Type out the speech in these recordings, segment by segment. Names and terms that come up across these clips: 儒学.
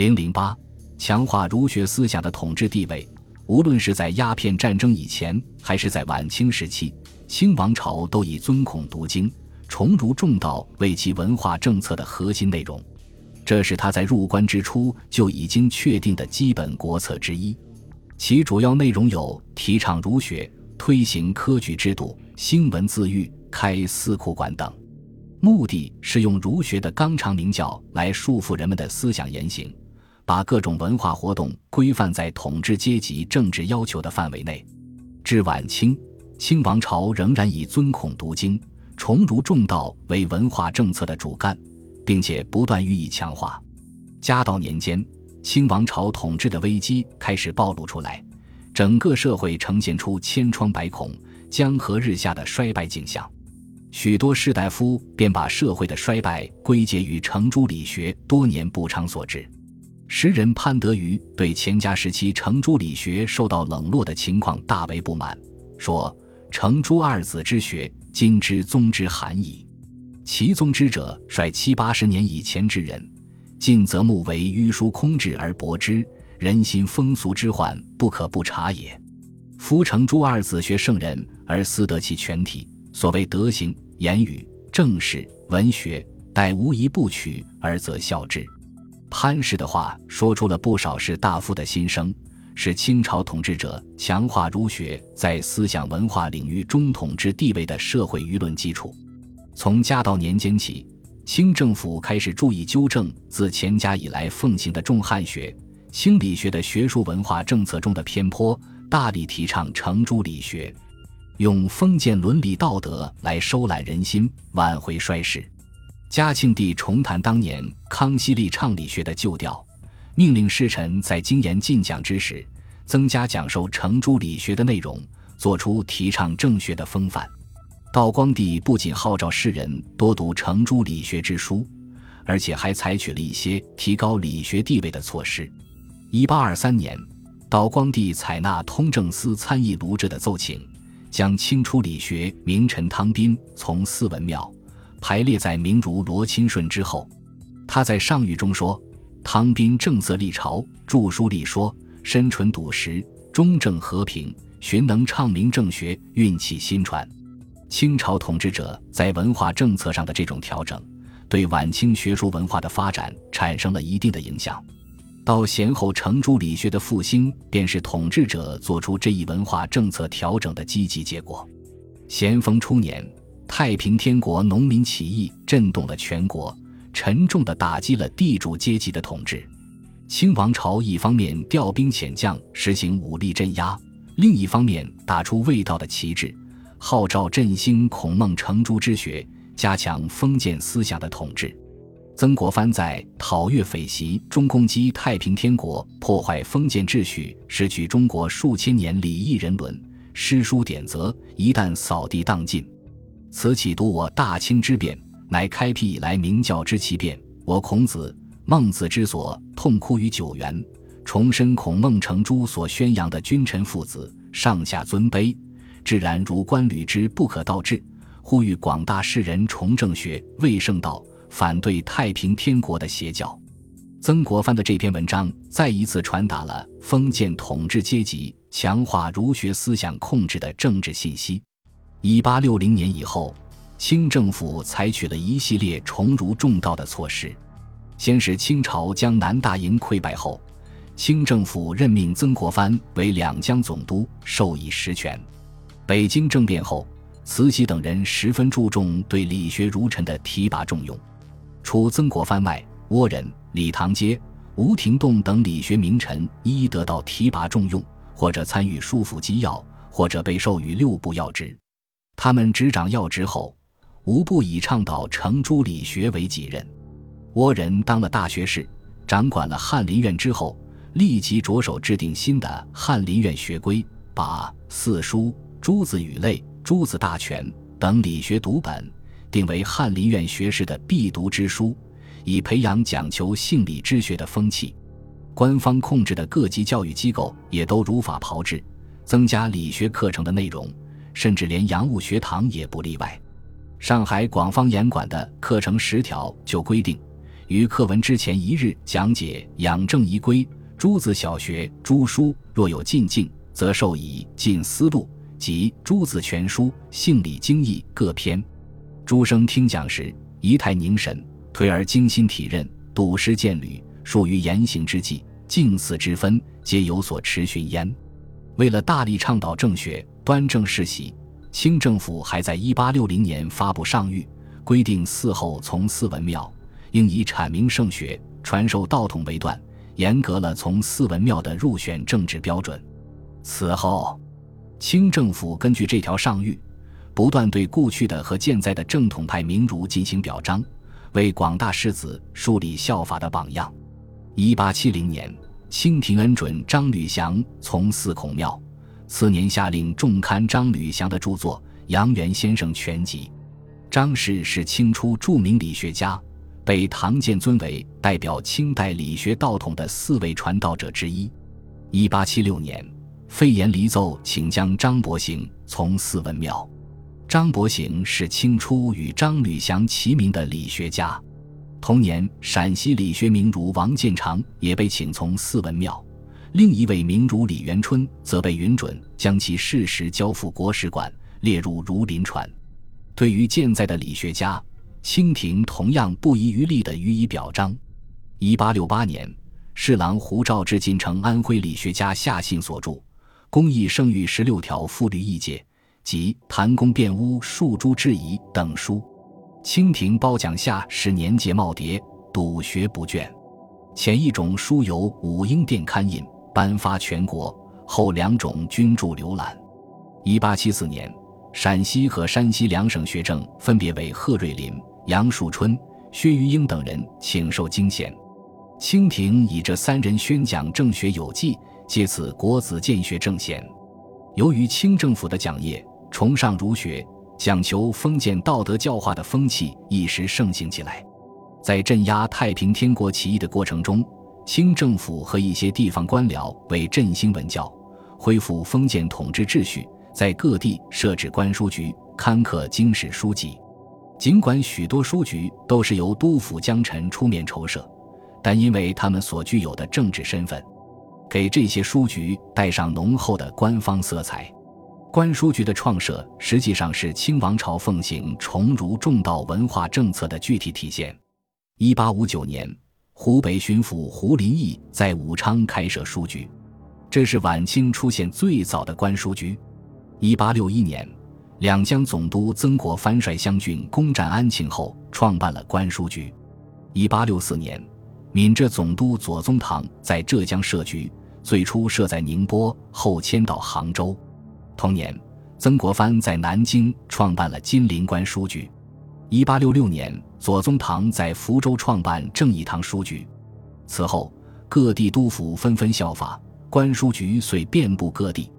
008强化儒学思想的统治地位。无论是在鸦片战争以前还是在晚清时期，清王朝都以尊孔读经、崇儒重道为其文化政策的核心内容，这是他在入关之初就已经确定的基本国策之一。其主要内容有提倡儒学、推行科举制度、兴文字狱、开司库馆等，目的是用儒学的纲常名教来束缚人们的思想言行，把各种文化活动规范在统治阶级政治要求的范围内。至晚清，清王朝仍然以尊孔读经、崇儒重道为文化政策的主干，并且不断予以强化。嘉道年间，清王朝统治的危机开始暴露出来，整个社会呈现出千疮百孔、江河日下的衰败景象。许多士大夫便把社会的衰败归结于程朱理学多年不昌所致。诗人潘德于对乾嘉时期程朱理学受到冷落的情况大为不满，说：“程朱二子之学，今之宗之含矣。其宗之者，率70-80年以前之人，近则目为迂疏空置而博之，人心风俗之患，不可不察也。夫程朱二子学圣人，而思得其全体，所谓德行、言语、政事、文学，殆无一不取而则效之。”潘氏的话说出了不少士大夫的心声，是清朝统治者强化儒学在思想文化领域中统治地位的社会舆论基础。从嘉道年间起，清政府开始注意纠正自乾嘉以来奉行的重汉学、清理学的学术文化政策中的偏颇，大力提倡程朱理学，用封建伦理道德来收揽人心，挽回衰势。嘉庆帝重谈当年康熙力倡理学的旧调，命令侍臣在经研进讲之时，增加讲授程朱理学的内容，做出提倡正学的风范。道光帝不仅号召士人多读程朱理学之书，而且还采取了一些提高理学地位的措施。1823年，道光帝采纳通政司参议卢植的奏请，将清初理学名臣汤彬从四文庙排列在名儒罗钦顺之后。他在上谕中说：“汤彬正色立朝，著书立说，深醇笃实，中正和平，循能倡明正学，运气新传。”清朝统治者在文化政策上的这种调整，对晚清学术文化的发展产生了一定的影响。到咸后程朱理学的复兴，便是统治者做出这一文化政策调整的积极结果。咸丰初年，太平天国农民起义震动了全国，沉重地打击了地主阶级的统治。清王朝一方面调兵遣将，实行武力镇压，另一方面打出卫道的旗帜，号召振兴孔孟程朱之学，加强封建思想的统治。曾国藩在讨粤匪袭中攻击太平天国，破坏封建秩序，失去中国数千年礼义人伦，诗书典则一旦扫地荡尽。此起读我大清之变，乃开辟以来明教之奇变。我孔子、孟子之所，痛哭于九原，重申孔孟程朱所宣扬的君臣父子上下尊卑，至然如观履之不可道志，呼吁广大士人崇正学、为圣道，反对太平天国的邪教。曾国藩的这篇文章再一次传达了封建统治阶级强化儒学思想控制的政治信息。1860年以后，清政府采取了一系列崇儒重道的措施。先是清朝将南大营溃败后，清政府任命曾国藩为两江总督，授以实权。北京政变后，慈禧等人十分注重对理学儒臣的提拔重用。除曾国藩外，倭人、李唐阶、吴廷栋等理学名臣一一得到提拔重用，或者参与束缚机要，或者被授予6部要职。他们执掌要职后，无不以倡导程朱理学为己任。倭人当了大学士，掌管了翰林院之后，立即着手制定新的翰林院学规，把四书、朱子语类、朱子大全等理学读本定为翰林院学士的必读之书，以培养讲求性理之学的风气。官方控制的各级教育机构也都如法炮制，增加理学课程的内容，甚至连洋务学堂也不例外。上海广方严管的课程10条就规定，于课文之前一日讲解养正遗规，诸子小学诸书若有进境，则授以进思路及诸子全书性理精义各篇。诸生听讲时，仪态凝神，推而精心体认，笃实见履，属于言行之际，近似之分，皆有所持循焉。为了大力倡导正学，端正世袭，清政府还在1860年发布上谕，规定嗣后从嗣文庙应以阐明圣学、传授道统为断，严格了从嗣文庙的入选政治标准。此后，清政府根据这条上谕，不断对故去的和现在的正统派名儒进行表彰，为广大士子树立效法的榜样。1870年，清廷恩准张吕祥从嗣孔庙，次年下令重刊张吕祥的著作《杨元先生全集》。张氏是清初著名理学家，被唐建尊为代表清代理学道统的4位传道者之一。1876年，废言离奏请将张伯行从嗣文庙。张伯行是清初与张吕祥齐名的理学家。同年，陕西理学名儒王建长也被请从嗣文庙，另一位名儒李元春则被允准将其事实交付国史馆，列入儒林传。对于健在的理学家，清廷同样不遗余力地予以表彰。1868年，侍郎胡肇之进呈安徽理学家夏信所著《公益圣谕16条赋律义解》及《谈公辩巫述诸质疑》等书。清廷褒奖夏是年届耄耋，笃学不倦。前一种书由武英殿刊印，颁发全国，后两种均著浏览。1874年，陕西和山西2省学政分别为贺瑞麟、杨树春、薛于英等人请受经衔。清廷以这3人宣讲正学有绩，借此国子监学正衔。由于清政府的讲业崇尚儒学，讲求封建道德教化的风气一时盛行起来。在镇压太平天国起义的过程中，清政府和一些地方官僚为振兴文教、恢复封建统治秩序，在各地设置官书局，刊刻经史书籍。尽管许多书局都是由督抚江臣出面筹设，但因为他们所具有的政治身份，给这些书局带上浓厚的官方色彩。官书局的创设实际上是清王朝奉行崇儒重道文化政策的具体体现。1859年，湖北巡抚胡林翼在武昌开设书局，这是晚清出现最早的官书局。1861年，两江总督曾国藩率湘军攻占安庆后，创办了官书局。1864年，闽浙总督左宗棠在浙江设局，最初设在宁波，后迁到杭州。同年，曾国藩在南京创办了金陵官书局。1866年，左宗棠在福州创办正义堂书局。此后，各地督府纷纷效法，官书局遂遍布各地。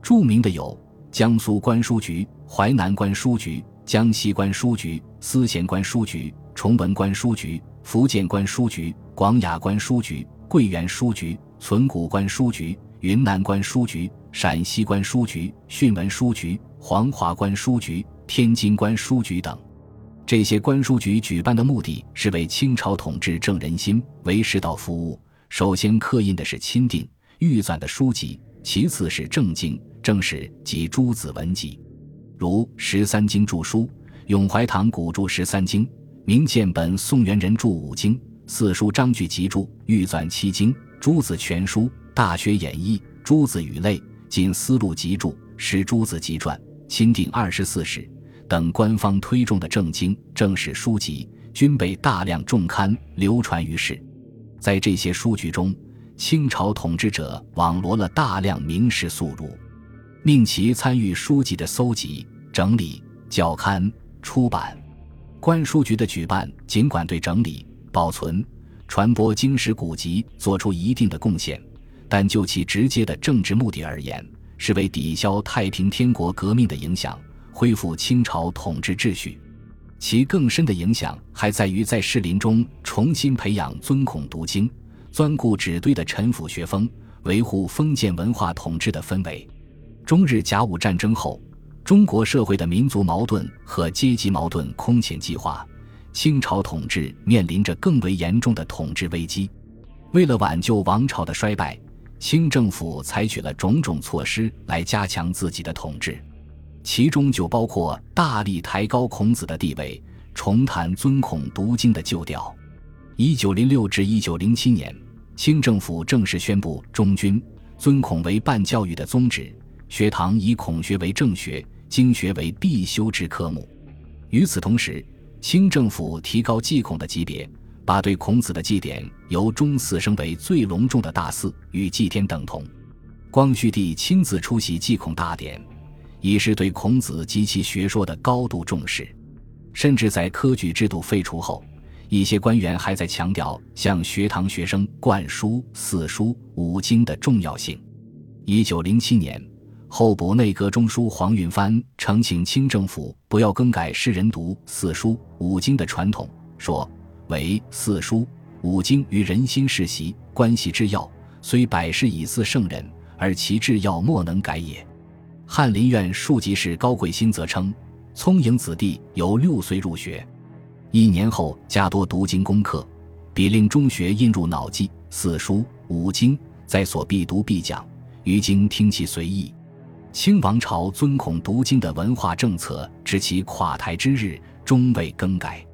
著名的有江苏官书局、淮南官书局、江西官书局、思贤官书局、崇文官书局、福建官书局、广雅官书局、桂园书局、存古官书局、云南官书局、陕西官书局、讯文书局、黄华官书局、天津官书局等。这些官书局举办的目的是为清朝统治正人心、为世道服务。首先刻印的是钦定、御纂的书籍，其次是正经、正史及诸子文集，如13经注书、永怀堂古注13经、明鉴本宋元人注5经、四书章句集注、御纂7经、诸子全书、大学演义、诸子语类、进思路集注、十诸子集传、钦定24史等官方推崇的正经、正史书籍，均被大量重刊流传于世。在这些书局中，清朝统治者网罗了大量名士宿儒，命其参与书籍的搜集、整理、校刊、出版。官书局的举办尽管对整理、保存、传播经史古籍做出一定的贡献，但就其直接的政治目的而言，是为抵消太平天国革命的影响，恢复清朝统治秩序。其更深的影响还在于在士林中重新培养尊孔读经、钻固纸堆的陈腐学风，维护封建文化统治的氛围。中日甲午战争后，中国社会的民族矛盾和阶级矛盾空前激化，清朝统治面临着更为严重的统治危机。为了挽救王朝的衰败，清政府采取了种种措施来加强自己的统治，其中就包括大力抬高孔子的地位，重谈尊孔读经的旧调。1906至1907年，清政府正式宣布忠君尊孔为办教育的宗旨，学堂以孔学为正学，经学为必修之科目。与此同时，清政府提高祭孔的级别，把对孔子的祭典由中四升为最隆重的大祀，与祭天等同。光绪帝亲自出席祭孔大典，以示对孔子及其学说的高度重视。甚至在科举制度废除后，一些官员还在强调向学堂学生灌输四书五经的重要性。1907年，候补内阁中书黄运藩呈请清政府不要更改士人读四书五经的传统，说为四书五经于人心世习关系之要，虽百世以祀圣人，而其至要莫能改也。翰林院庶吉士高桂兴则称，聪颖子弟由6岁入学，1年后加多读经功课，比令中学印入脑际，四书五经在所必读必讲，于经听其随意。清王朝尊孔读经的文化政策至其垮台之日终未更改。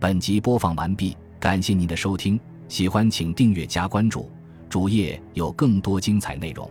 本集播放完毕，感谢您的收听，喜欢请订阅加关注，主页有更多精彩内容。